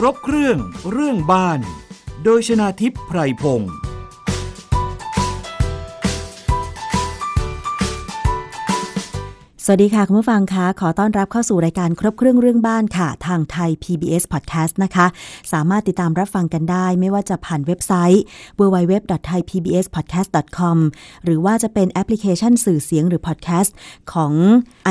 ครบเครื่องเรื่องบ้านโดยชนาธิป ไพรพงษ์สวัสดีค่ะคุณผู้ฟังคะขอต้อนรับเข้าสู่รายการครบเครื่องเรื่องบ้านค่ะทางไทย PBS Podcast นะคะสามารถติดตามรับฟังกันได้ไม่ว่าจะผ่านเว็บไซต์ www.thaipbspodcast.com หรือว่าจะเป็นแอปพลิเคชันสื่อเสียงหรือ Podcast ของ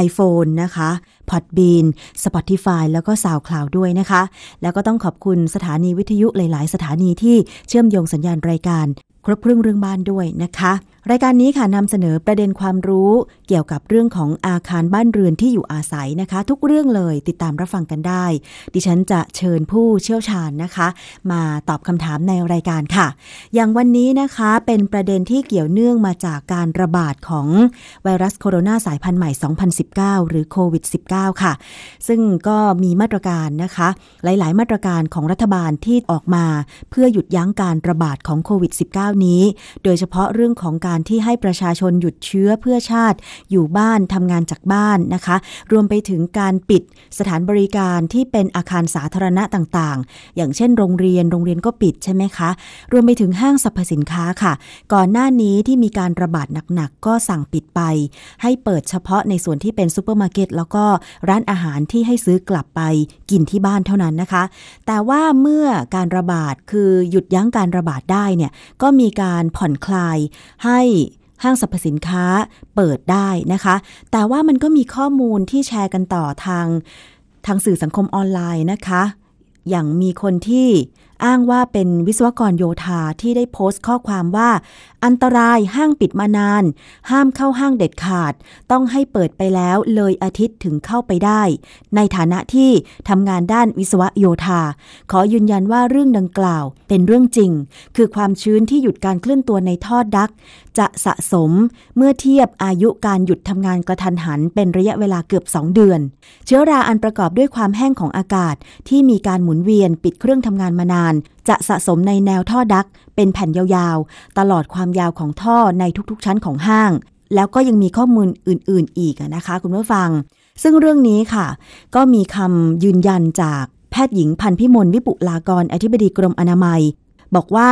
iPhone นะคะ Podbean Spotify แล้วก็ SoundCloud ด้วยนะคะแล้วก็ต้องขอบคุณสถานีวิทยุหลายๆสถานีที่เชื่อมโยงสัญญาณรายการครบเครื่องเรื่องบ้านด้วยนะคะรายการนี้ค่ะนำเสนอประเด็นความรู้เกี่ยวกับเรื่องของอาคารบ้านเรือนที่อยู่อาศัยนะคะทุกเรื่องเลยติดตามรับฟังกันได้ดิฉันจะเชิญผู้เชี่ยวชาญนะคะมาตอบคำถามในรายการค่ะอย่างวันนี้นะคะเป็นประเด็นที่เกี่ยวเนื่องมาจากการระบาดของไวรัสโคโรนาสายพันธุ์ใหม่2019หรือโควิด-19 ค่ะซึ่งก็มีมาตรการนะคะหลายๆมาตรการของรัฐบาลที่ออกมาเพื่อหยุดยั้งการระบาดของโควิด-19 นี้โดยเฉพาะเรื่องของการที่ให้ประชาชนหยุดเชื้อเพื่อชาติอยู่บ้านทำงานจากบ้านนะคะรวมไปถึงการปิดสถานบริการที่เป็นอาคารสาธารณะต่างๆอย่างเช่นโรงเรียนก็ปิดใช่ไหมคะรวมไปถึงห้างสรรพสินค้าค่ะก่อนหน้านี้ที่มีการระบาดหนักๆก็สั่งปิดไปให้เปิดเฉพาะในส่วนที่เป็นซุปเปอร์มาร์เก็ตแล้วก็ร้านอาหารที่ให้ซื้อกลับไปกินที่บ้านเท่านั้นนะคะแต่ว่าเมื่อการระบาดคือหยุดยั้งการระบาดได้เนี่ยก็มีการผ่อนคลายให้ห้างสรรพสินค้าเปิดได้นะคะแต่ว่ามันก็มีข้อมูลที่แชร์กันต่อทางสื่อสังคมออนไลน์นะคะอย่างมีคนที่อ้างว่าเป็นวิศวกรโยธาที่ได้โพสต์ข้อความว่าอันตรายห้างปิดมานานห้ามเข้าห้างเด็ดขาดต้องให้เปิดไปแล้วเลยอาทิตย์ถึงเข้าไปได้ในฐานะที่ทำงานด้านวิศวโยธาขอยืนยันว่าเรื่องดังกล่าวเป็นเรื่องจริงคือความชื้นที่หยุดการเคลื่อนตัวในท่อดักจะสะสมเมื่อเทียบอายุการหยุดทำงานกระทันหันเป็นระยะเวลาเกือบ2เดือนเชื้อราอันประกอบด้วยความแห้งของอากาศที่มีการหมุนเวียนปิดเครื่องทำงานมานานจะสะสมในแนวท่อดักเป็นแผ่นยาวๆตลอดความยาวของท่อในทุกๆชั้นของห้างแล้วก็ยังมีข้อมูลอื่นๆอีกนะคะคุณผู้ฟังซึ่งเรื่องนี้ค่ะก็มีคำยืนยันจากแพทย์หญิงพันพิมลวิปุลากรอธิบดีกรมอนามัยบอกว่า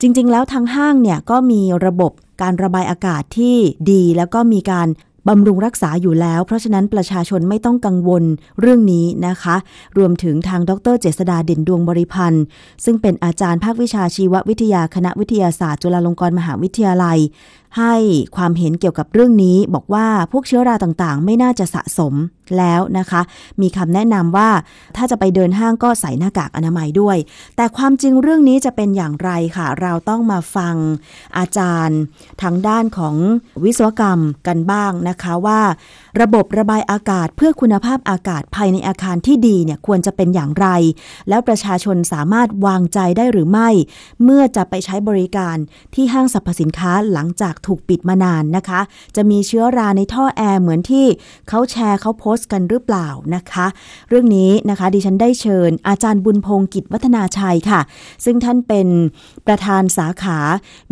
จริงๆแล้วทางห้างเนี่ยก็มีระบบการระบายอากาศที่ดีแล้วก็มีการบำรุงรักษาอยู่แล้วเพราะฉะนั้นประชาชนไม่ต้องกังวลเรื่องนี้นะคะรวมถึงทางดร.เจษฎาเด่นดวงบริพันธ์ซึ่งเป็นอาจารย์ภาควิชาชีววิทยาคณะวิทยาศาสตร์จุฬาลงกรณ์มหาวิทยาลัยให้ความเห็นเกี่ยวกับเรื่องนี้บอกว่าพวกเชื้อราต่างๆไม่น่าจะสะสมแล้วนะคะมีคำแนะนำว่าถ้าจะไปเดินห้างก็ใส่หน้ากากอนามัยด้วยแต่ความจริงเรื่องนี้จะเป็นอย่างไรค่ะเราต้องมาฟังอาจารย์ทางด้านของวิศวกรรมกันบ้างนะคะว่าระบบระบายอากาศเพื่อคุณภาพอากาศภายในอาคารที่ดีเนี่ยควรจะเป็นอย่างไรแล้วประชาชนสามารถวางใจได้หรือไม่เมื่อจะไปใช้บริการที่ห้างสรรพสินค้าหลังจากถูกปิดมานานนะคะจะมีเชื้อราในท่อแอร์เหมือนที่เขาแชร์เขาโพสต์กันหรือเปล่านะคะเรื่องนี้นะคะดิฉันได้เชิญอาจารย์บุญพงศ์กิจวัฒนาชัยค่ะซึ่งท่านเป็นประธานสาขา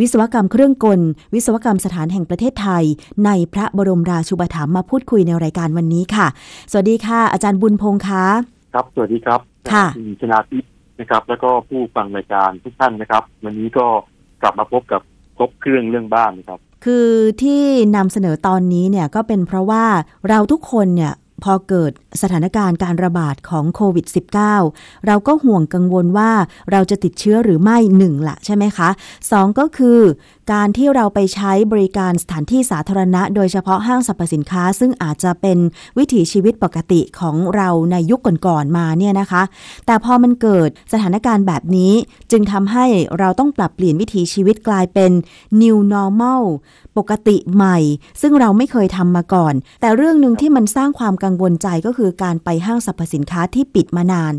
วิศวกรรมเครื่องกลวิศวกรรมสถานแห่งประเทศไทยในพระบรมราชูปถัมภ์มาพูดคุยในรายการวันนี้ค่ะสวัสดีค่ะอาจารย์บุญพงศ์คะครับสวัสดีครับค่ะชนาธิปนะครับแล้วก็ผู้ฟังรายการทุกท่านนะครับวันนี้ก็กลับมาพบกับครบเครื่องเรื่องบ้านนะครับคือที่นำเสนอตอนนี้เนี่ยก็เป็นเพราะว่าเราทุกคนเนี่ยพอเกิดสถานการณ์การระบาดของโควิด -19 เราก็ห่วงกังวลว่าเราจะติดเชื้อหรือไม่1ละใช่ไหมคะ2ก็คือการที่เราไปใช้บริการสถานที่สาธารณะโดยเฉพาะห้างสรรพสินค้าซึ่งอาจจะเป็นวิถีชีวิตปกติของเราในยุคก่อนๆมาเนี่ยนะคะแต่พอมันเกิดสถานการณ์แบบนี้จึงทำให้เราต้องปรับเปลี่ยนวิถีชีวิตกลายเป็น New Normal ปกติใหม่ซึ่งเราไม่เคยทำมาก่อนแต่เรื่องนึงที่มันสร้างความกังวลใจก็คือการไปห้างสรรพสินค้าที่ปิดมานาน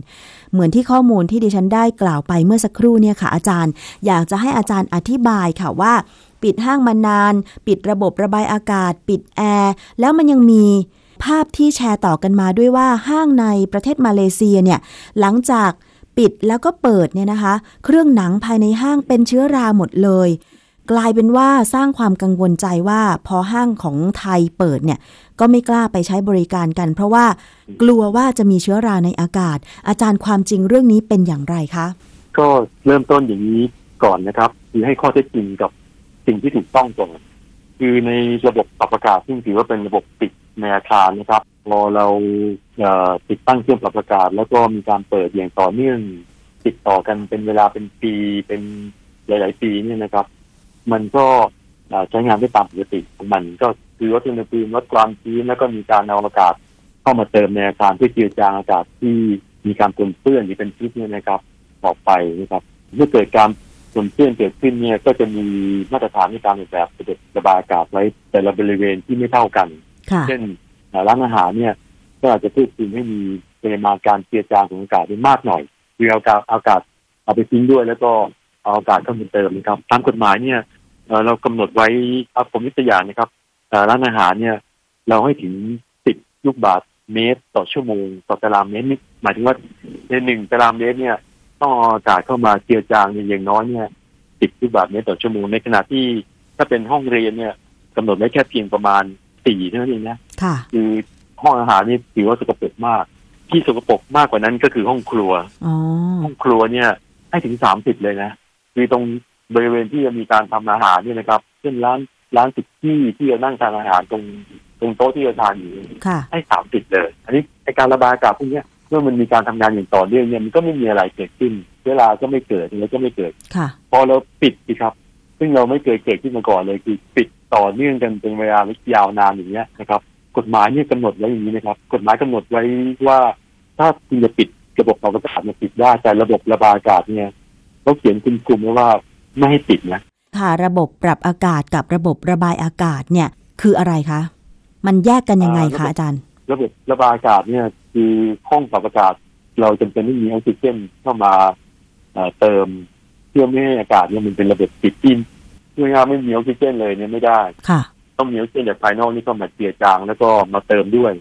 เหมือนที่ข้อมูลที่ดิฉันได้กล่าวไปเมื่อสักครู่เนี่ยค่ะอาจารย์อยากจะให้อาจารย์อธิบายค่ะว่าปิดห้างมานานปิดระบบระบายอากาศปิดแอร์แล้วมันยังมีภาพที่แชร์ต่อกันมาด้วยว่าห้างในประเทศมาเลเซียเนี่ยหลังจากปิดแล้วก็เปิดเนี่ยนะคะเครื่องหนังภายในห้างเป็นเชื้อราหมดเลย กลายเป็นว่าสร้างความกังวลใจว่าพอห้างของไทยเปิดเนี่ยก็ไม่กล้าไปใช้บริการกันเพราะว่ากลัวว่าจะมีเชื้อราในอากาศอาจารย์ความจริงเรื่องนี้เป็นอย่างไรคะก็เริ่มต้นอย่างนี้ก่อนนะครับคือให้ข้อเท็จจริงกับสิ่งที่ถูกต้องก่อนคือในระบบปรับอากาศซึ่งถือว่าเป็นระบบปิดในอาคารนะครับพอเราติดตั้งเครื่องปรับอากาศแล้วก็มีการเปิดอย่างต่อเนื่องติดต่อกันเป็นเวลาเป็นปีเป็นหลายๆปีเนี่ยนะครับมันก็ใช้งานได้ตามปกติของมันก็คือวัดอุณหภูมิวัดความชื้นแล้วก็มีการเอาอากาศเข้ามาเติมในอาคารเพื่อเจือจางอากาศที่มีการปนเปื้อนหรือเป็นพิษเนี่ยนะครับออกไปนะครับเมื่อเกิดการปนเปื้อนเกิดขึ้นเนี่ยก็จะมีมาตรฐานในการออกแบบระบายอากาศไว้แต่ละบริเวณที่ไม่เท่ากันเช่นร้านอาหารเนี่ยก็อาจจะควบคุมให้มีปริมาณการเจือจางของอากาศมากหน่อยคือเอาอากาศเอาไปทิ้งด้วยแล้วก็เอาอากาศเข้ามาเติมนะครับตามกฎหมายเนี่ยเรากำหนดไว้ครับผมยกตัวอย่างนะครับร้านอาหารเนี่ยเราให้ถึง10ลูกบาศก์เมตรต่อชั่วโมงต่อตารางเมตรหมายถึงว่าใน1ตารางเมตรเนี่ยต้องอากาศเข้ามาเจือจางอย่างน้อยเนี่ย10ลูกบาศก์เมตรต่อชั่วโมงในขณะที่ถ้าเป็นห้องเรียนเนี่ยกำหนดไว้แค่เพียงประมาณ4เท่านั้นเองนะคือห้องอาหารนี่ถือว่าสกปรกมากที่สกปรกมากกว่านั้นก็คือห้องครัวห้องครัวเนี่ยให้ถึง30เลยนะคือตรงบริเวณที่จะมีการทำอาหารนี่นะครับเช่นร้านสุกี้ที่จะนั่งทานอาหารตรงโต๊ะที่จะทานอยู่ให้30เลยอันนี้ในการระบายอากาศพวกนี้เมื่อมันมีการทำงานอย่างต่อเนื่องเนี่ยมันก็ไม่มีอะไรเกิดขึ้นเวลาก็ไม่เกิดอะไรก็ไม่เกิดพอเราปิดสิครับซึ่งเราไม่เคยเกิดขึ้นมาก่อนเลยคือปิดต่อเนื่องกันเป็นเวลายาวนานอย่างเงี้ยนะครับกฎหมายเนี่ยกำหนดไว้อย่างนี้นะครับกฎหมายกำหนดไว้ว่าถ้าคุณจะปิดระบบระบายอากาศมาปิดได้แต่ระบบระบายอากาศเนี่ยเขาเขียนคุมกลุ่มไว้ว่าไม่ให้ปิดนะค่ะระบบปรับอากาศกับระบบระบายอากาศเนี่ยคืออะไรคะมันแยกกันยังไงคะอาจารย์ระบบระบายอากาศเนี่ยคือห้องปรับอากาศเราจำเป็นต้องมีออกซิเจนเข้ามาเติมเพื่อไม่ให้อากาศเนี่ยมันเป็นระบบปิดอินด้วยครับไม่มีออกซิเจนเลยเนี่ยไม่ได้ค่ะต้องมีออกซิเจนจากภายนอกนี่เข้ามาเจือจางแล้วก็มาเติมด้วย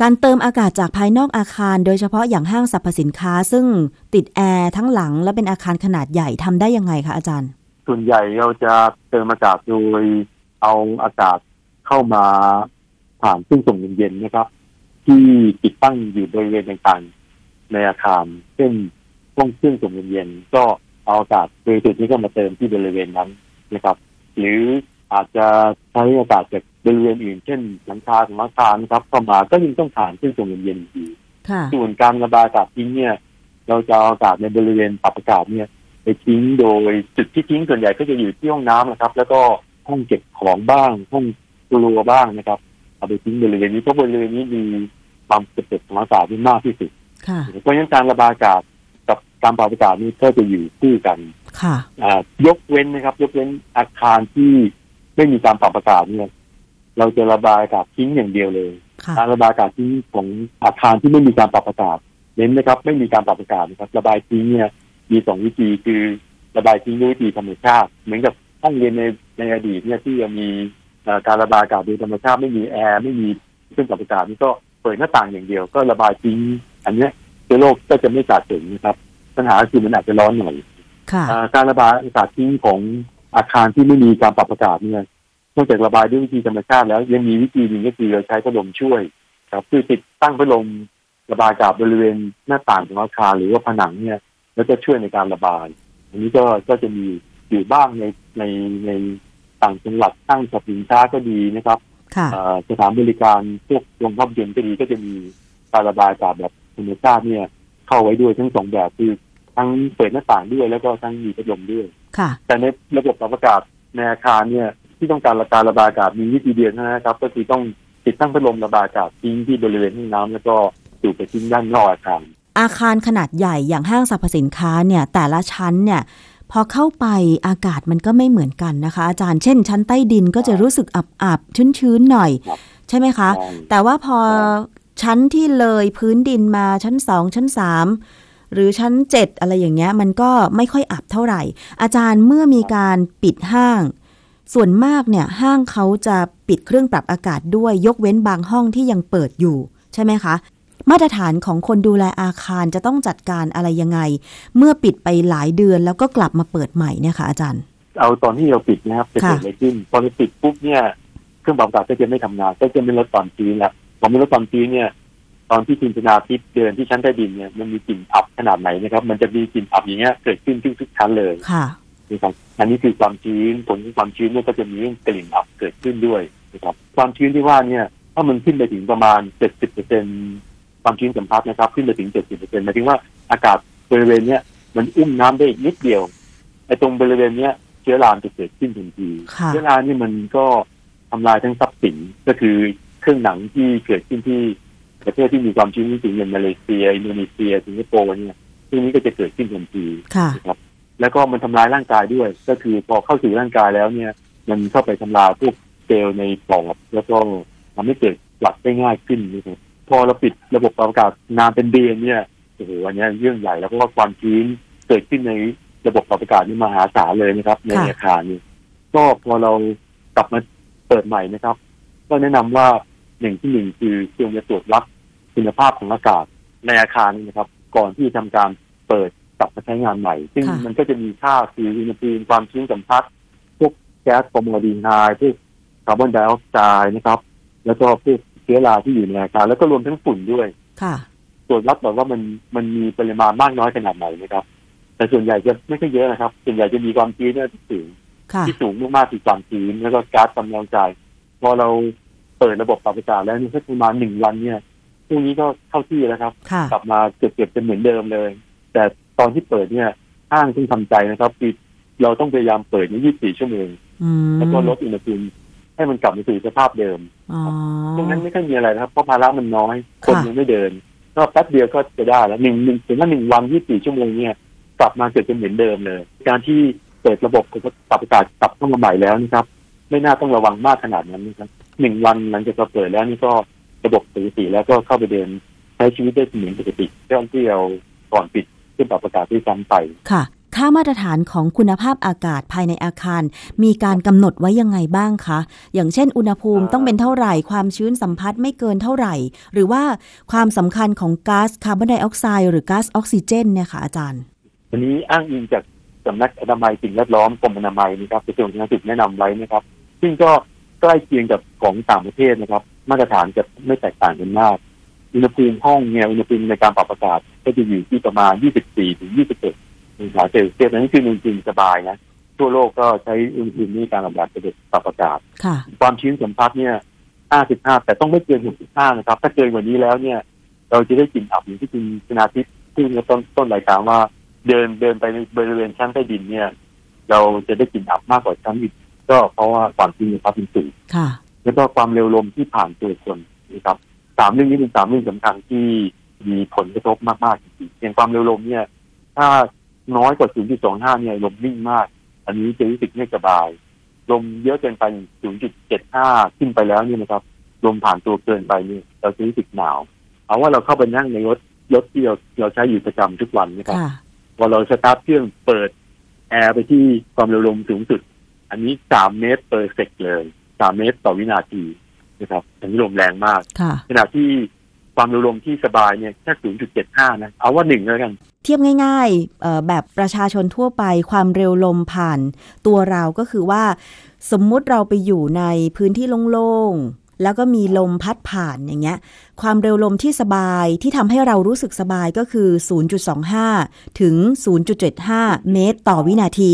การเติมอากาศจากภายนอกอาคารโดยเฉพาะอย่างห้างสรรพสินค้าซึ่งติดแอร์ทั้งหลังและเป็นอาคารขนาดใหญ่ทำได้ยังไงคะอาจารย์ส่วนใหญ่เราจะเติมอากาศโดยเอาอากาศเข้ามาผ่านเครื่องส่งลมเย็นนะครับที่ติดตั้งอยู่บริเวณต่างๆในอาคารเช่นห้องเครื่องส่งลมเย็นก็เอาอากาศโดยจุดนี้ก็มาเติมที่บริเวณนั้นนะครับหรืออาจจะใช้อากาศจากบริเวณอื่นเช่นหลังคาของอาคารนะครับเข้ามาก็ยังต้องผ่านเครื่องส่งลมเย็นอยู่ส่วนการระบายอากาศทิ้งเนี่ยเราจะเอาอากาศในบริเวณปรับอากาศเนี่ยไปทิ้งโดยจุดที่ทิ้งส่วนใหญ่ก็จะอยู่ที่ห้องน้ำนะครับแล้วก็ห้องเก็บของบ้างห้องครัวบ้างนะครับเอาไปทิ้งบริเวณนี้เพราะบริเวณนี้มีความเก็บของอากาศที่มากที่สุดเพราะฉะนั้นการระบายอากาศกับการปรับอากาศนี้ก็จะอยู่คู่กันยกเว้นนะครับยกเว้นอาคารที่ไม่มีการปรับอากาศเนี่ยเราจะระบายอากาศทิ้งอย่างเดียวเลยการระบายอากาศทิ้งของอาคารที่ไม่มีการปรับอากาศเน้นนะครับไม่มีการปรับอากาศนะครับระบายทิ้งเนี่ยมี2วิธีคือระบายทิ้งด้วยวิธีธรรมชาติเหมือนกับห้องเรียนในอดีตเนี่ยที่ยังมีการระบายอากาศโดยธรรมชาติไม่มีแอร์ไม่มีเครื่องปรับอากาศนี่ก็เปิดหน้าต่างอย่างเดียวก็ระบายทิ้งอันนี้เชื้อโรคก็จะไม่สะสมนะครับปัญหาคือมันอาจจะร้อนหน่อยการระบายอากาศทิ้งของอาคารที่ไม่มีการปรับอากาศเนี่ยนอกจากระบายด้วยวิธีธรรมชาติแล้วยังมีวิธีหนึ่งก็คือเราใช้พัดลมช่วยครับคือติดตั้งพัดลมระบายอากาศบริเวณหน้าต่างของอาคารหรือว่าผนังเนี่ยแล้วจะช่วยในการระบายอันนี้ก็จะมีอยู่บ้างในต่างจังหวัดตั้งสถานสินค้าก็ดีนะครับสถานบริการพวกโรงภาพยนตร์ก็ดีก็จะมีการระบายอากาศแบบธรรมชาติเนี่ยเข้าไว้ด้วยทั้ง2แบบคือทั้งเปิดหน้าต่างด้วยแล้วก็ทั้งมีพัดลมด้วยแต่ในระบบระบายอากาศในอาคารเนี่ยที่ต้องการการระบายอากาศมีวิธีเดียวนะครับก็คือต้องติดตั้งพัดลมระบายอากาศทิ้งที่บริเวณห้องน้ำแล้วก็สูบไปทิ้งด้านนอกอาคารขนาดใหญ่อย่างห้างสรรพสินค้าเนี่ยแต่ละชั้นเนี่ยพอเข้าไปอากาศมันก็ไม่เหมือนกันนะคะอาจารย์เช่นชั้นใต้ดินก็จะรู้สึกอับๆชื้นๆหน่อยใช่ไหมคะแต่ว่าพอชั้นที่เลยพื้นดินมาชั้น2ชั้น3หรือชั้น7อะไรอย่างเงี้ยมันก็ไม่ค่อยอับเท่าไหร่อาจารย์เมื่อมีการปิดห้างส่วนมากเนี่ยห้างเขาจะปิดเครื่องปรับอากาศด้วยยกเว้นบางห้องที่ยังเปิดอยู่ใช่ไหมคะมาตรฐานของคนดูแลอาคารจะต้องจัดการอะไรยังไงเมื่อปิดไปหลายเดือนแล้วก็กลับมาเปิดใหม่เนี่ยค่ะอาจารย์ เอาตอนที่เราปิดนะครับจะเกิดอะไรขึ้นตอนปิดปุ๊บเนี่ยเครื่องปรับอากาศก็จะไม่ทำงานก็จะไม่ลดตอนจีนแล้วพอไม่ลดตอนจีนเนี่ยตอนที่คุณชนาทิพย์เดินที่ชั้นใต้ดินเนี่ยมันมีกลิ่นอับขนาดไหนนะครับมันจะมีกลิ่นอับอย่างเงี้ยเกิดขึ้นทุกๆชั้นเลยนะครับอันนี้คือความชื้นผลของความชื้นเนี่ยก็จะมีกลิ่นอับเกิดขึ้นด้วยนะครับความชื้นที่ว่าเนี่ยถ้ามันขึ้นไปถึงประมาณ 70% ความชื้นสัมผัสนะครับขึ้นไปถึง 70% หมายถึงว่าอากาศบริเวณเนี้ยมันอุ้มน้ำได้อีกนิดเดียวไอ้ตรงบริเวณเนี้ยเชื้อราจะเกิดขึ้นทันทีเชื้อรานี่มันก็ทำลายทั้งทรัพย์สินก็คือเครื่องหนังที่เกิดขึ้นที่ประเทศที่มีความชื้นสูงอย่างมาเลเซียอินโดนีเซียสิงคโปร์เนี่ยพวกนี้ก็จะเกิดขึ้นทันทีนะครับแล้วก็มันทำลายร่างกายด้วยก็คือพอเข้าสู่ร่างกายแล้วเนี่ยมันเข้าไปทำลายพวกเซลล์ในปอดแล้วก็ทำให้เกิดหลับได้ง่ายขึ้นนะครับพอเราปิดระบบอากาศนานเป็นเดือนเนี่ยโอ้โหอันนี้เรื่องใหญ่แล้วเพราะว่าความชื้นเกิดขึ้นในระบบอากาศนี่มหาศาลเลยนะครับในอาคารนี้ก็พอเรากลับมาเปิดใหม่นะครับก็แนะนำว่า1คือควรจะตรวจวัดคุณภาพของอากาศในอาคารนะครับก่อนที่ทำการเปิดกลับมาใช้งานใหม่ซึ่งมันก็จะมีค่าคืออุณหภูมิความชื้นสัมผัสพวกแก๊สฟอร์มาลดีไฮด์พวกคาร์บอนไดออกไซด์นะครับแล้วก็พวกเชื้อราที่อยู่ในอาคารแล้วก็รวมทั้งฝุ่นด้วยตรวจวัดก่อนว่ามันมีปริมาณมากน้อยขนาดไหนนะครับแต่ส่วนใหญ่จะไม่ค่อยเยอะนะครับส่วนใหญ่จะมีความชื้นที่สูงมากๆที่ความชื้นแล้วก็ก๊าซกำลังจ่ายพอเราเปิดระบบปรับอากาศแล้วนี่สักประมาณ1วันเนี่ยพวกนี้ก็เข้าที่แล้วครับกลับมาเก็บเป็นเหมือนเดิมเลยแต่ตอนที่เปิดเนี่ยห้างต้องทำใจนะครับคือเราต้องพยายามเปิดใน24ชั่วโมงแล้วก็ลดอุณหภูมิให้มันกลับมาสู่สภาพเดิมตรงนั้นไม่ค่อยมีอะไรนะครับเพราะภาระมันน้อยคนยังไม่เดินก็แป๊บเดียวก็จะได้แล้ว1วัน24ชั่วโมงเนี่ยกลับมาเกิดเป็นเหมือนเดิมเลยการที่เปิดระบบปรับอากาศกลับเข้ามาใหม่แล้วนะครับไม่น่าต้องระวังมากขนาดนั้นนะครับ1วันหลังจากเปิดแล้วนี่ก็ระบบปกติแล้วก็เข้าไปเดินใช้ชีวิตได้เหมือนปกติเรื่องที่เราก่อนปิดเครื่องปรับอากาศที่ซ้ำไปค่ะค่ามาตรฐานของคุณภาพอากาศภายในอาคารมีการกำหนดไว้ยังไงบ้างคะอย่างเช่นอุณหภูมิต้องเป็นเท่าไหร่ความชื้นสัมผัสไม่เกินเท่าไหร่หรือว่าความสำคัญของก๊าซคาร์บอนไดออกไซด์หรือก๊าซออกซิเจนเนี่ยค่ะอาจารย์วันนี้อ้างอิงจากสำนักอนามัยสิ่งแวดล้อมกรมอนามัยนะครับกระทรวงสาธารณสุขแนะนำไว้นะครับซึ่งก็ใกล้เคียงกับของต่างประเทศนะครับมาตรฐานจะไม่แตกต่างกันมากอุณหภูมิห้องเนี่ยอุณหภูมิในการปรับอากาศก็จะอยู่ที่ประมาณ 24-27 องศาเซลเซียสนั่นคืออุณหภูมิสบายนะทั่วโลกก็ใช้อุณหภูมิในการปรับอากาศความชื้นสัมผัสเนี่ย 55 แต่ต้องไม่เกิน 65 นะครับถ้าเกินกว่านี้แล้วเนี่ยเราจะได้กลิ่นอับอย่างที่คุณชนาทิพย์พูดในต้นรายการว่าเดินไปในบริเวณชั้นใต้ดินเนี่ยเราจะได้กลิ่นอับมากกว่าชั้นอื่นก็เพราะว่าความชื้นสัมผัสเป็นสูงแล้วก็ความเร็วลมที่ผ่านตัวคนนะครับ3เรื่องนี้เป็น3เรื่องสำคัญที่มีผลกระทบมากๆจริงๆอย่างความเร็วลมเนี่ยถ้าน้อยกว่า 0.25 เนี่ยลมนิ่งมากอันนี้จะรู้สึกไม่สบายลมเยอะเกินไป 0.75 ขึ้นไปแล้วเนี่ยนะครับลมผ่านตัวเกินไปนี่เราจะรู้สึกหนาวเอาว่าเราเข้าไปนั่งในรถที่เราใช้อยู่ประจำทุกวันนะครับพอเราสตาร์ทเครื่องเปิดแอร์ไปที่ความเร็วลมสูงสุดอันนี้3เมตรเปอร์เซกเลย3เมตรต่อวินาทีนะครับอันนี้ลมแรงมากขณะที่ความเร็วลมที่สบายเนี่ยแค่ 0.75 นะเอาว่า1แล้วกันเทียบง่ายๆแบบประชาชนทั่วไปความเร็วลมผ่านตัวเราก็คือว่าสมมุติเราไปอยู่ในพื้นที่โล่งๆแล้วก็มีลมพัดผ่านอย่างเงี้ยความเร็วลมที่สบายที่ทำให้เรารู้สึกสบายก็คือ 0.25 ถึง 0.75 เมตรต่อวินาที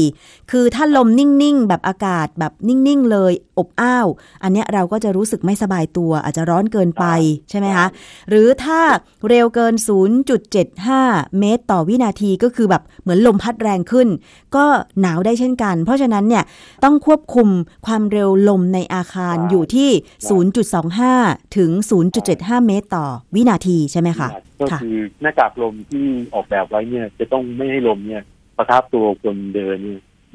คือถ้าลมนิ่งๆแบบอากาศแบบนิ่งๆเลยอบอ้าวอันเนี้ยเราก็จะรู้สึกไม่สบายตัวอาจจะร้อนเกินไปใช่ไหมคะหรือถ้าเร็วเกิน 0.75 เมตรต่อวินาทีก็คือแบบเหมือนลมพัดแรงขึ้นก็หนาวได้เช่นกันเพราะฉะนั้นเนี่ยต้องควบคุมความเร็วลมในอาคารอยู่ที่ 0.25 ถึง 0.75 เมตรต่อวินาทีใช่ไหมคะก็คือหน้ากากลมที่ออกแบบไว้เนี่ยจะต้องไม่ให้ลมเนี่ยปะทะตัวคนเดิน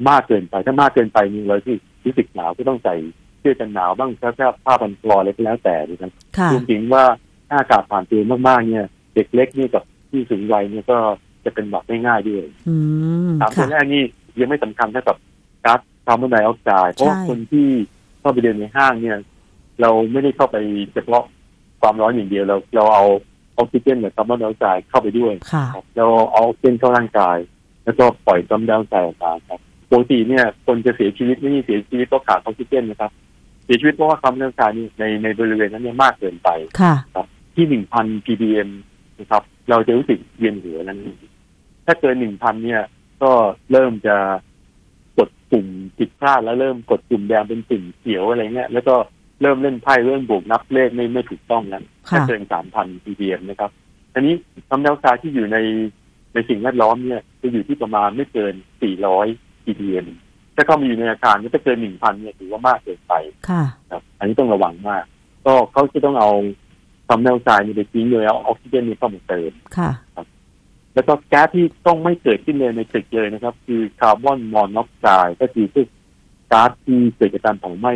มากเกินไปถ้ามากเกินไปนี่เราที่รู้สึกหนาวก็ต้องใส่เสื้อกันหนาวบ้างแค่ผ้าพันคออะไรก็แล้วแต่นะครับจริงๆว่าหน้ากากผ่านตัวมากๆเนี่ยเด็กเล็กนี่กับที่สูงวัยเนี่ยก็จะเป็นหวัดง่ายๆด้วยสามตัวแรกนี่ยังไม่สำคัญเท่ากับก๊าซคาร์บอนไดออกไซด์เพราะคนที่เข้าไปเดินในห้างเนี่ยเราไม่ได้เข้าไปเฉพาะความร้อนอย่างเดียวเราเอาออกซิเจนกับคาร์บอนไดออกไซด์เข้าไปด้วยเราเอาออกซิเจนเข้าร่างกายแล้วก็ปล่อยคาร์บอนไดออกไซด์ออกมาครับ ปกติเนี่ยคนจะเสียชีวิตไม่มีเสียชีวิตก็ขาดออกซิเจนนะครับเสียชีวิตเพราะว่าความเนื่องจากในบริเวณนั้นเนี่ยมากเกินไปครับที่ 1,000 ppm นะครับเราจะรู้สึกเวียนหัวนั่นเองถ้าเกิน 1,000 เนี่ยก็เริ่มจะกดปุ่มผิดพลาดแล้วเริ่มกดปุ่มแดงเป็นปุ่มเขียวอะไรเงี้ยแล้วก็เริ่มเล่นไพ่เริ่มบวกนับเลขไม่ถูกต้องแล้วถ้าเกิน 3,000 ppm นะครับอันนี้ความเนื่องจากที่อยู่ในสิ่งแวดล้อมเนี่ยจะอยู่ที่ประมาณไม่เกิน 400 ppm ถ้าเข้ามาอยู่ในอาคารถ้าเกิน 1,000 เนี่ยถือว่ามากเกินไปครับอันนี้ต้องระวังมากก็เขาจะต้องเอาความแนวใจในเด็กจริงเลยเอาออกซิเจนนี่เข้ามาเติมครับแล้วก็แก๊สที่ต้องไม่เกิดขึ้นเลยในตึกเลยนะครับคือคาร์บอนมอนอกไซด์ก็คือพวกก๊าซที่เกิดจากการเผาไหม้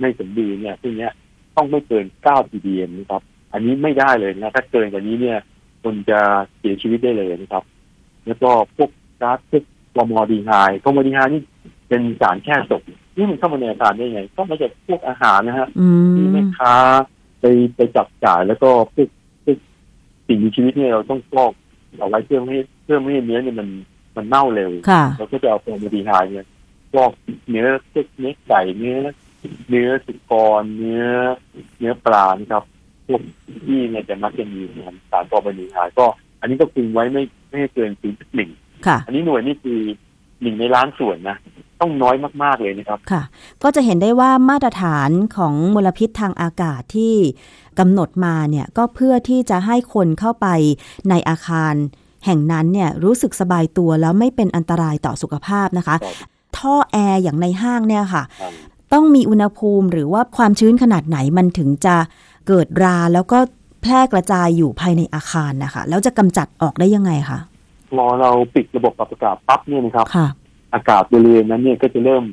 ไม่สมดุลเนี่ยซึ่งเนี้ยต้องไม่เกิน 9 ppm นะครับอันนี้ไม่ได้เลยนะถ้าเกินกว่านี้เนี่ยคนจะเสียชีวิตได้เลยนะครับแล้วก็พวกก๊าซพวกฟอร์มาลดีไฮด์ฟอร์มาลดีไฮด์นี่เป็นสารแช่ศพนี่มันเข้ามาในอาหารได้ไงก็มาจากพวกอาหารนะฮะที่แม่ค้าไปจับจ่ายแล้วก็พวกสิ่งมีชีวิตเนี่ยเราต้องกรอกเอาไว้เพื่อไม่ให้เนื้อเนี่ยมันเน่าเร็วเราก็จะเอาฟอร์มาลดีไฮด์เนี่ยกรอกเนื้อไก่เนื้อสุกรเนื้อปลาครับพวกที่เนี่ยจะมักจะมีสารฟอร์มาลดีไฮด์ก็อันนี้ก็คุมไว้ไม่ให้เกิน 0.1 อันนี้หน่วยนี่คือ1ในล้านส่วนนะต้องน้อยมากๆเลยนะครับค่ะก็จะเห็นได้ว่ามาตรฐานของมลพิษทางอากาศที่กำหนดมาเนี่ยก็เพื่อที่จะให้คนเข้าไปในอาคารแห่งนั้นเนี่ยรู้สึกสบายตัวแล้วไม่เป็นอันตรายต่อสุขภาพนะคะท่อแอร์อย่างในห้างเนี่ยค่ะต้องมีอุณหภูมิหรือว่าความชื้นขนาดไหนมันถึงจะเกิดราแล้วก็แพร่กระจายอยู่ภายในอาคารนะคะแล้วจะกำจัดออกได้ยังไงคะพอเราปิดระบบปรับอากาศปั๊บเนี่ยนะครับอากาศบริเวณนั้นเนี่ยก็จะเริ่ม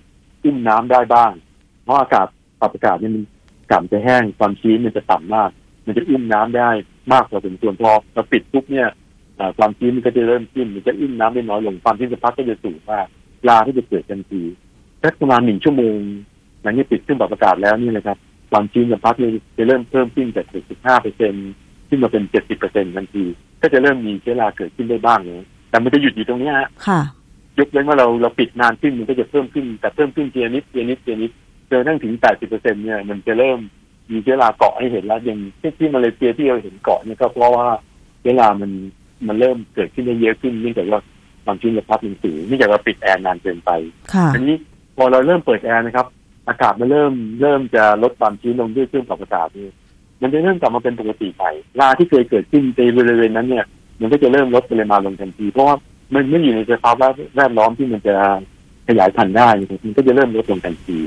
อุ้มน้ำได้บ้างเพราะอากาศปรับอากาศเนี่ยมันกลับจะแห้งความชื้นมันจะต่ำมากมันจะอุ้มน้ำได้มากกว่าเป็นส่วนพอเราปิดปุ๊บเนี่ยความชื้นมันก็จะเริ่มขึ้นมันจะอุ้มน้ำได้น้อยลงความชื้นจะพักก็จะสูงมากราที่จะเกิดทันทีสักประมาณ1ชั่วโมงหลังจากปิดเครื่องปรับอากาศแล้วนี่นะครับความชื้นจะพักเนี่ยจะเริ่มเพิ่มขึ้นจาก 65% ขึ้นมาเป็น 70% ทันทีก็จะเริ่มมีเชื้อราเกิดขึ้นได้บ้างนะแต่มันจะหยุดอยู่ตรงนี้ฮะยกเว้นว่าเราปิดนานขึ้นมันก็จะเพิ่มขึ้นแต่เพิ่มขึ้นเทียนิดจนถึง 80% เนี่ยมันจะเริ่มมีเชื้อราเกาะให้เห็นแล้วอย่างที่มาเลเซียที่เราเห็นเกาะเนี่ยก็เพราะว่าเชื้อรามันเริ่มเกิดขึ้นเยอะขึ้นเนื่องจากว่าความชื้นในพัดมันสูงเนื่องจากเราปิดแอร์นานเกินไปอันนี้พอเราเริ่มเปิดแอร์นะครับอากาศมันเริ่มจะลดความชื้นลงด้วยเครื่องปรับอากาศนี่มันจะเริ่มกลับมาเป็นปกติไปราที่เคยเกิดขึ้นในบริเวณนั้นเนี่ยมันก็จะเริ่มลดปริมาณลงทันทีเพราะว่ามันไม่อยู่ในสภาพแวดล้อมที่มันจะขยายพันธุ์ได้มันก็จะเริ่มลดลงทันที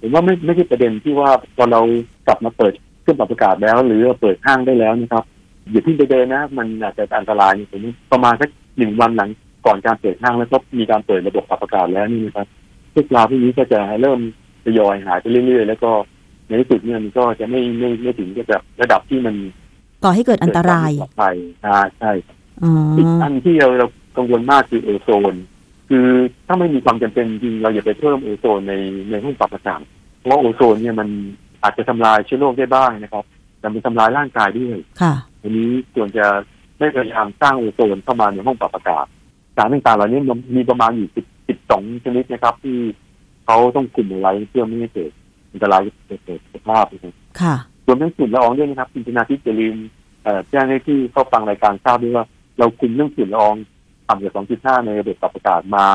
ผมว่าไม่ใช่ประเด็นที่ว่าพอเรากลับมาเปิดเครื่องปรับอากาศแล้วหรือเปิดห้างได้แล้วนะครับอย่าเพิ่งไปเดินนะมันอาจจะอันตรายผมประมาณสัก1วันหลังก่อนการเปิดห้างแล้วก็มีการเปิดระบบปรับอากาศแล้วนี่นะครับพวกราพวกนี้ก็จะเริ่มทยอยหายไปเรื่อยๆแล้วก็ในที่สุดเนี่ยมันก็จะไม่ถึงกับระดับที่มันก่อให้เกิดอันตรายใช่อีกอันที่เรากังวลมากคือโอโซนคือถ้าไม่มีความจำเป็นจริงเราอย่าไปเพิ่มโอโซนในห้องปรับอากาศเพราะโอโซนเนี่ยมันอาจจะทำลายเชื้อโรคได้บ้างนะครับแต่มันทำลายร่างกายด้วยอันนี้ควรจะได้พยายามสร้างโอโซนเข้ามาในห้องปรับอากาศสารต่างๆเหล่านี้มันมีประมาณอยู่12 ชนิดนะครับที่เขาต้องคุมเอาไว้เพื่อไม่ให้เกิดอันตรายเกิดสุขภาพนะครับรวมทั้งฝุ่นละอองด้วยนะครับคุณธนาทิพย์อย่าลืมแจ้งให้ที่เข้าฟังรายการทราบด้วยว่าเราคุมเรื่องฝุ่นละอองต่ำกว่า 2.5 ในระบบปรับอากาศมา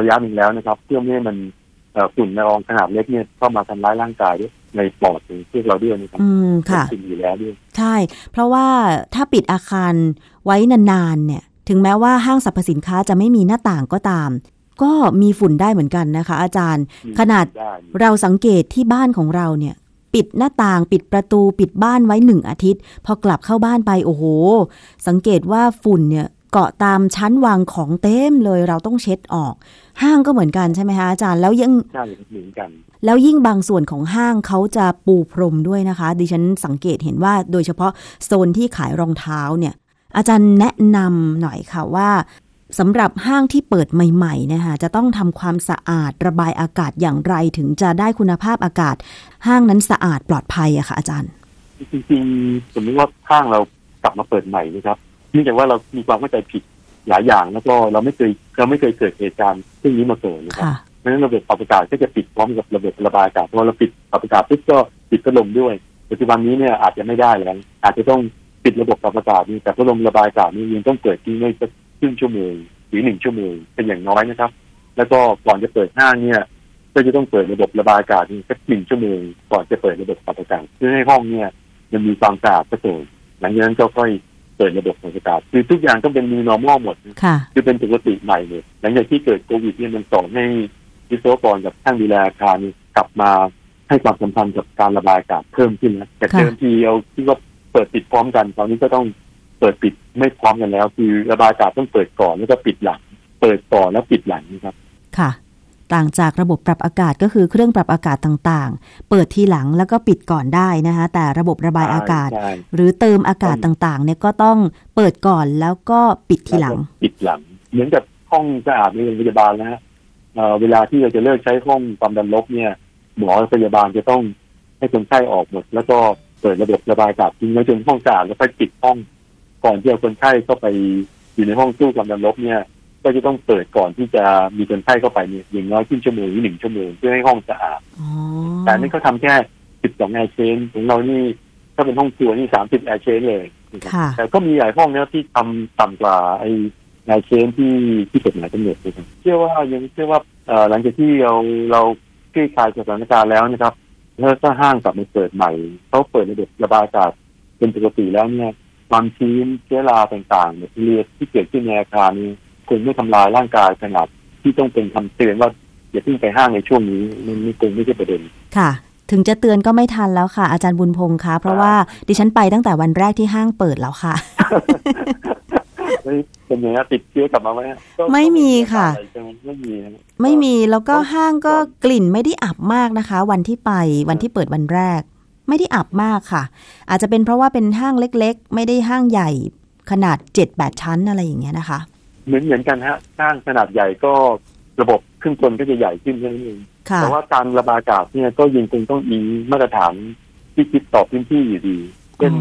ระยะหนึ่งแล้วนะครับเพื่อไม่ให้มันฝุ่นละอองขนาดเล็กเนี่ยเข้ามาทำร้ายร่างกายด้วยในปอดของพวกเราด้วยนะครับจริงอยู่แล้วด้วยใช่เพราะว่าถ้าปิดอาคารไว้นานๆเนี่ยถึงแม้ว่าห้างสรรพสินค้าจะไม่มีหน้าต่างก็ตามก็มีฝุ่นได้เหมือนกันนะคะอาจารย์ขนาดเราสังเกตที่บ้านของเราเนี่ยปิดหน้าต่างปิดประตูปิดบ้านไว้1อาทิตย์พอกลับเข้าบ้านไปโอ้โหสังเกตว่าฝุ่นเนี่ยเกาะตามชั้นวางของเต็มเลยเราต้องเช็ดออกห้างก็เหมือนกันใช่ไหมคะอาจารย์แล้วยังใช่เหมือนกันแล้วยิ่งบางส่วนของห้างเขาจะปูพรมด้วยนะคะดิฉันสังเกตเห็นว่าโดยเฉพาะโซนที่ขายรองเท้าเนี่ยอาจารย์แนะนำหน่อยค่ะว่าสำหรับห้างที่เปิดใหม่ๆนะคะจะต้องทำความสะอาดระบายอากาศอย่างไรถึงจะได้คุณภาพอากาศห้างนั้นสะอาดปลอดภัยอะค่ะอาจารย์จริงๆสมมติว่าห้างเรากลับมาเปิดใหม่นะครับเนื่องจากว่าเรามีความเข้าใจผิดหลายอย่างแล้วก็เราไม่เคยเกิดเหตุการณ์เช่นนี้มาเกิดนะครับ เพราะฉะนั้นระบบปรับอากาศก็จะปิดพร้อมกับระบบระบายอากาศพอเราปิดปรับอากาศปุ๊บก็ปิดพัดลมด้วยปัจจุบันนี้เนี่ยอาจจะไม่ได้แล้วอาจจะต้องปิดระบบปรับอากาศนี่แต่พัดลมระบายอากาศนี่ยังต้องเปิดทิ้งไว้สักครึ่งชั่วโมงหรือ1ชั่วโมงเป็นอย่างน้อยนะครับแล้วก็ก่อนจะเปิดห้างเนี่ยก็จะต้องเปิดระบบระบายอากาศนี่สัก1ชั่วโมงก่อนจะเปิดระบบปรับอากาศเพื่อให้ห้องเนี่ยมันมีความสะอาดกระจ่างหลังจากนั้นก็ค่อยเปิดระบบของอากาศคือทุกอย่างต้องเป็นมีนอร์มอลหมดคือเป็นปกติใหม่เลยหลังจากที่เกิดโควิดเนี่ยมันสอนให้วิศวกรกับช่างดูแลอาคารกลับมาให้ความสำคัญกับการระบายอากาศเพิ่มขึ้นนะแต่เดิมทีเอาที่ว่าเปิดปิดพร้อมกันตอนนี้ก็ต้องเปิดปิดไม่พร้อมกันแล้วคือระบายอากาศต้องเปิดก่อนแล้วก็ปิดหลังเปิดก่อนแล้วปิดหลังนะครับค่ะต่างจากระบบปรับอากาศก็คือเครื่องปรับอากาศต่างๆเปิดทีหลังแล้วก็ปิดก่อนได้นะคะแต่ระบบระบายอากาศหรือเติมอากาศต่างๆเนี่ยก็ต้องเปิดก่อนแล้วก็ปิดทีหลังปิดหลังเหมือนกับห้องสะอาดในโรงพยาบาลนะฮะเวลาที่เราจะเลิกใช้ห้องความดันลบเนี่ยหมอพยาบาลจะต้องให้คนไข้ออกหมดแล้วก็เปิดระบบระบายอากาศทิ้งไว้จนห้องสะอาดแล้วค่อยปิดห้องก่อนที่คนไข้เข้าไปอยู่ในห้องตู้ความดันลบเนี่ยก็จะต้องเปิดก่อนที่จะมีคนไข้เข้าไปเนี่ยอย่างน้อยครึ่งชั่วโมงหรือ1ชั่วโมงเพื่อให้ห้องสะอาดแต่นี่เขาทำแค่12แอร์เชนของเรานี่ถ้าเป็นห้องครัวนี่30แอร์เชนเลยแต่ก็มีหลายห้องเนี่ยที่ทำต่ำกว่าไอ้แอร์เชนที่กฎหมายกำหนดนะครับเชื่อว่าหลังจากที่เราคลี่คลายสถานการณ์แล้วนะครับถ้าห้างกลับมาเปิดใหม่เขาเปิดระบบระบายอากาศเป็นปกติแล้วเนี่ยความชื้นเชื้อราต่างๆเนี่ยที่เกิดขึ้นในอาคารนี้คงไม่ทำลายร่างกายขนาดที่ต้องเป็นคำเตือนว่าอย่าเพิ่งไปห้างในช่วงนี้มันคงไม่ใช่ประเด็นค่ะถึงจะเตือนก็ไม่ทันแล้วค่ะอาจารย์บุญพงษ์คะเพราะว่าดิฉันไปตั้งแต่วันแรกที่ห้างเปิดแล้วค่ะ เป็นไงติดเชื้อกลับมาไหมไม่มีค่ะไม่มีแล้วก็ห้างก็กลิ่นไม่ได้อับมากนะคะวันที่เปิดวันแรกไม่ได้อับมากค่ะอาจจะเป็นเพราะว่าเป็นห้างเล็กๆไม่ได้ห้างใหญ่ขนาด 7-8 ชั้นอะไรอย่างเงี้ยนะคะเหมือนกันฮะห้างขนาดใหญ่ก็ระบบเครื่องกลก็จะใหญ่ขึ้นนั่นเองแต่ว่าการระบายอากาศเนี่ยก็ยังคงต้องมีมาตรฐานที่คิดต่อพื้นที่อยู่ดีเช่น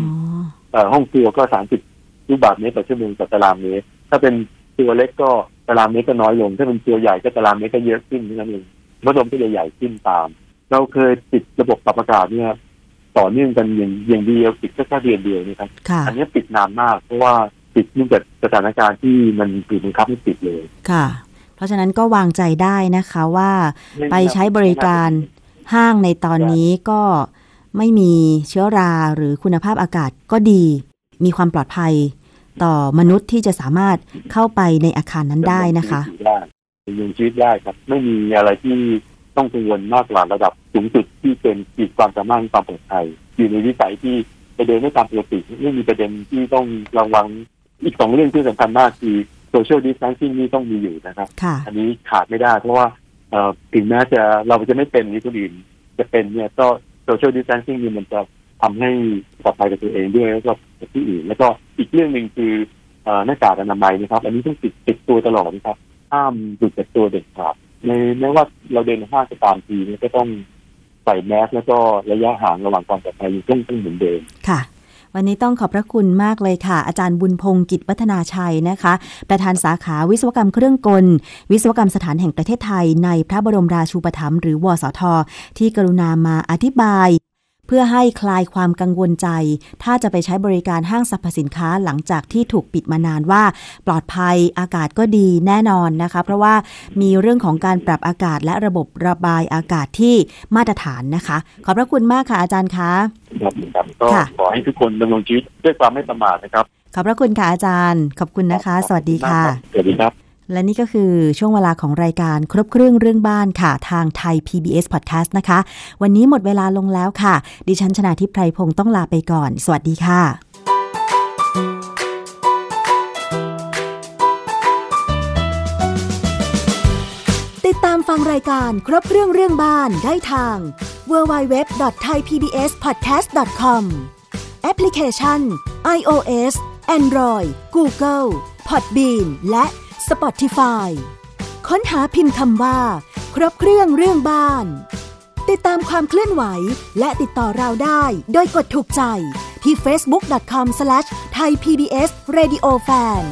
ห้องครัวก็30ลูกบาศก์เมตรต่อชั่วโมงต่อตารางเมตรถ้าเป็นตัวเล็กก็ตารางเมตรก็น้อยลงถ้าเป็นตัวใหญ่ก็ตารางเมตรก็เยอะขึ้นนั่นเองพัดลมก็จะใหญ่ขึ้นตามเราเคยติดระบบปรับอากาศเนี่ยต่อเนื่องกันอย่างเดียวติดแค่เดือนเดียวนะครับอันนี้ติดนานมากเพราะว่าติดเนื่องจากสถานการณ์ที่มันปิดครับไม่ติดเลยค่ะเพราะฉะนั้นก็วางใจได้นะคะว่าไปใช้บริการห้างในตอนนี้ก็ไม่มีเชื้อราหรือคุณภาพอากาศก็ดีมีความปลอดภัยต่อมนุษย์ที่จะสามารถเข้าไปในอาคารนั้นได้นะคะยังชีวิตได้ครับไม่มีอะไรที่ต้องกังวลมากกว่าระดับสูงสุดที่เป็นขีดความสามารถความปลอดภัยอยู่ในวิสัยที่ประเด็นไม่ตามปกติไม่มีประเด็นที่ต้องระวังอีก2เรื่องที่สำคัญมากคือ social distancing นี่ต้องมีอยู่นะครับอันนี้ขาดไม่ได้เพราะว่าถึงแม้จะเราจะไม่เป็นนี่คนอื่นจะเป็นเนี่ยก็ social distancing นี่มันจะทำให้ปลอดภัยกับตัวเองด้วยแล้วก็กับที่อื่นแล้วก็อีกเรื่องนึงคือหน้ากากอนามัยนะครับอันนี้ต้องติดตัวตลอดนะครับห้ามหลุดจากตัวเด็ดขาดไม่ว่าเราเดินห้างก็ตามทีเนี่ยก็ต้องใส่แมสแล้วก็ระยะห่างระหว่างความปลอดภัยอยู่ต้องเหมือนเดิมค่ะวันนี้ต้องขอบพระคุณมากเลยค่ะอาจารย์บุญพงษ์กิจวัฒนาชัยนะคะประธานสาขาวิศวกรรมเครื่องกลวิศวกรรมสถานแห่งประเทศไทยในพระบรมราชูปถัมภ์หรือวสท.ที่กรุณามาอธิบายเพื่อให้คลายความกังวลใจถ้าจะไปใช้บริการห้างสรรพสินค้าหลังจากที่ถูกปิดมานานว่าปลอดภัยอากาศก็ดีแน่นอนนะคะเพราะว่ามีเรื่องของการปรับอากาศและระบบระบายอากาศที่มาตรฐานนะคะขอบพระคุณมากค่ะอาจารย์คะครับก็ขอให้ทุกคนดำรงชีวิตด้วยความไม่ประมาทนะครับขอบพระคุณค่ะอาจารย์ขอบคุณนะคะสวัสดีค่ะสวัสดีครับและนี่ก็คือช่วงเวลาของรายการครบเครื่องเรื่องบ้านค่ะทางไทย PBS Podcast นะคะวันนี้หมดเวลาลงแล้วค่ะดิฉันชนาธิปไพรพงศ์ต้องลาไปก่อนสวัสดีค่ะติดตามฟังรายการครบเครื่องเรื่องบ้านได้ทาง www.thaipbspodcast.com แอปพลิเคชัน iOS Android Google Podbean และSpotify ค้นหาพิมพ์คำว่าครบเครื่องเรื่องบ้านติดตามความเคลื่อนไหวและติดต่อเราได้โดยกดถูกใจที่ facebook.com/thaipbsradiofan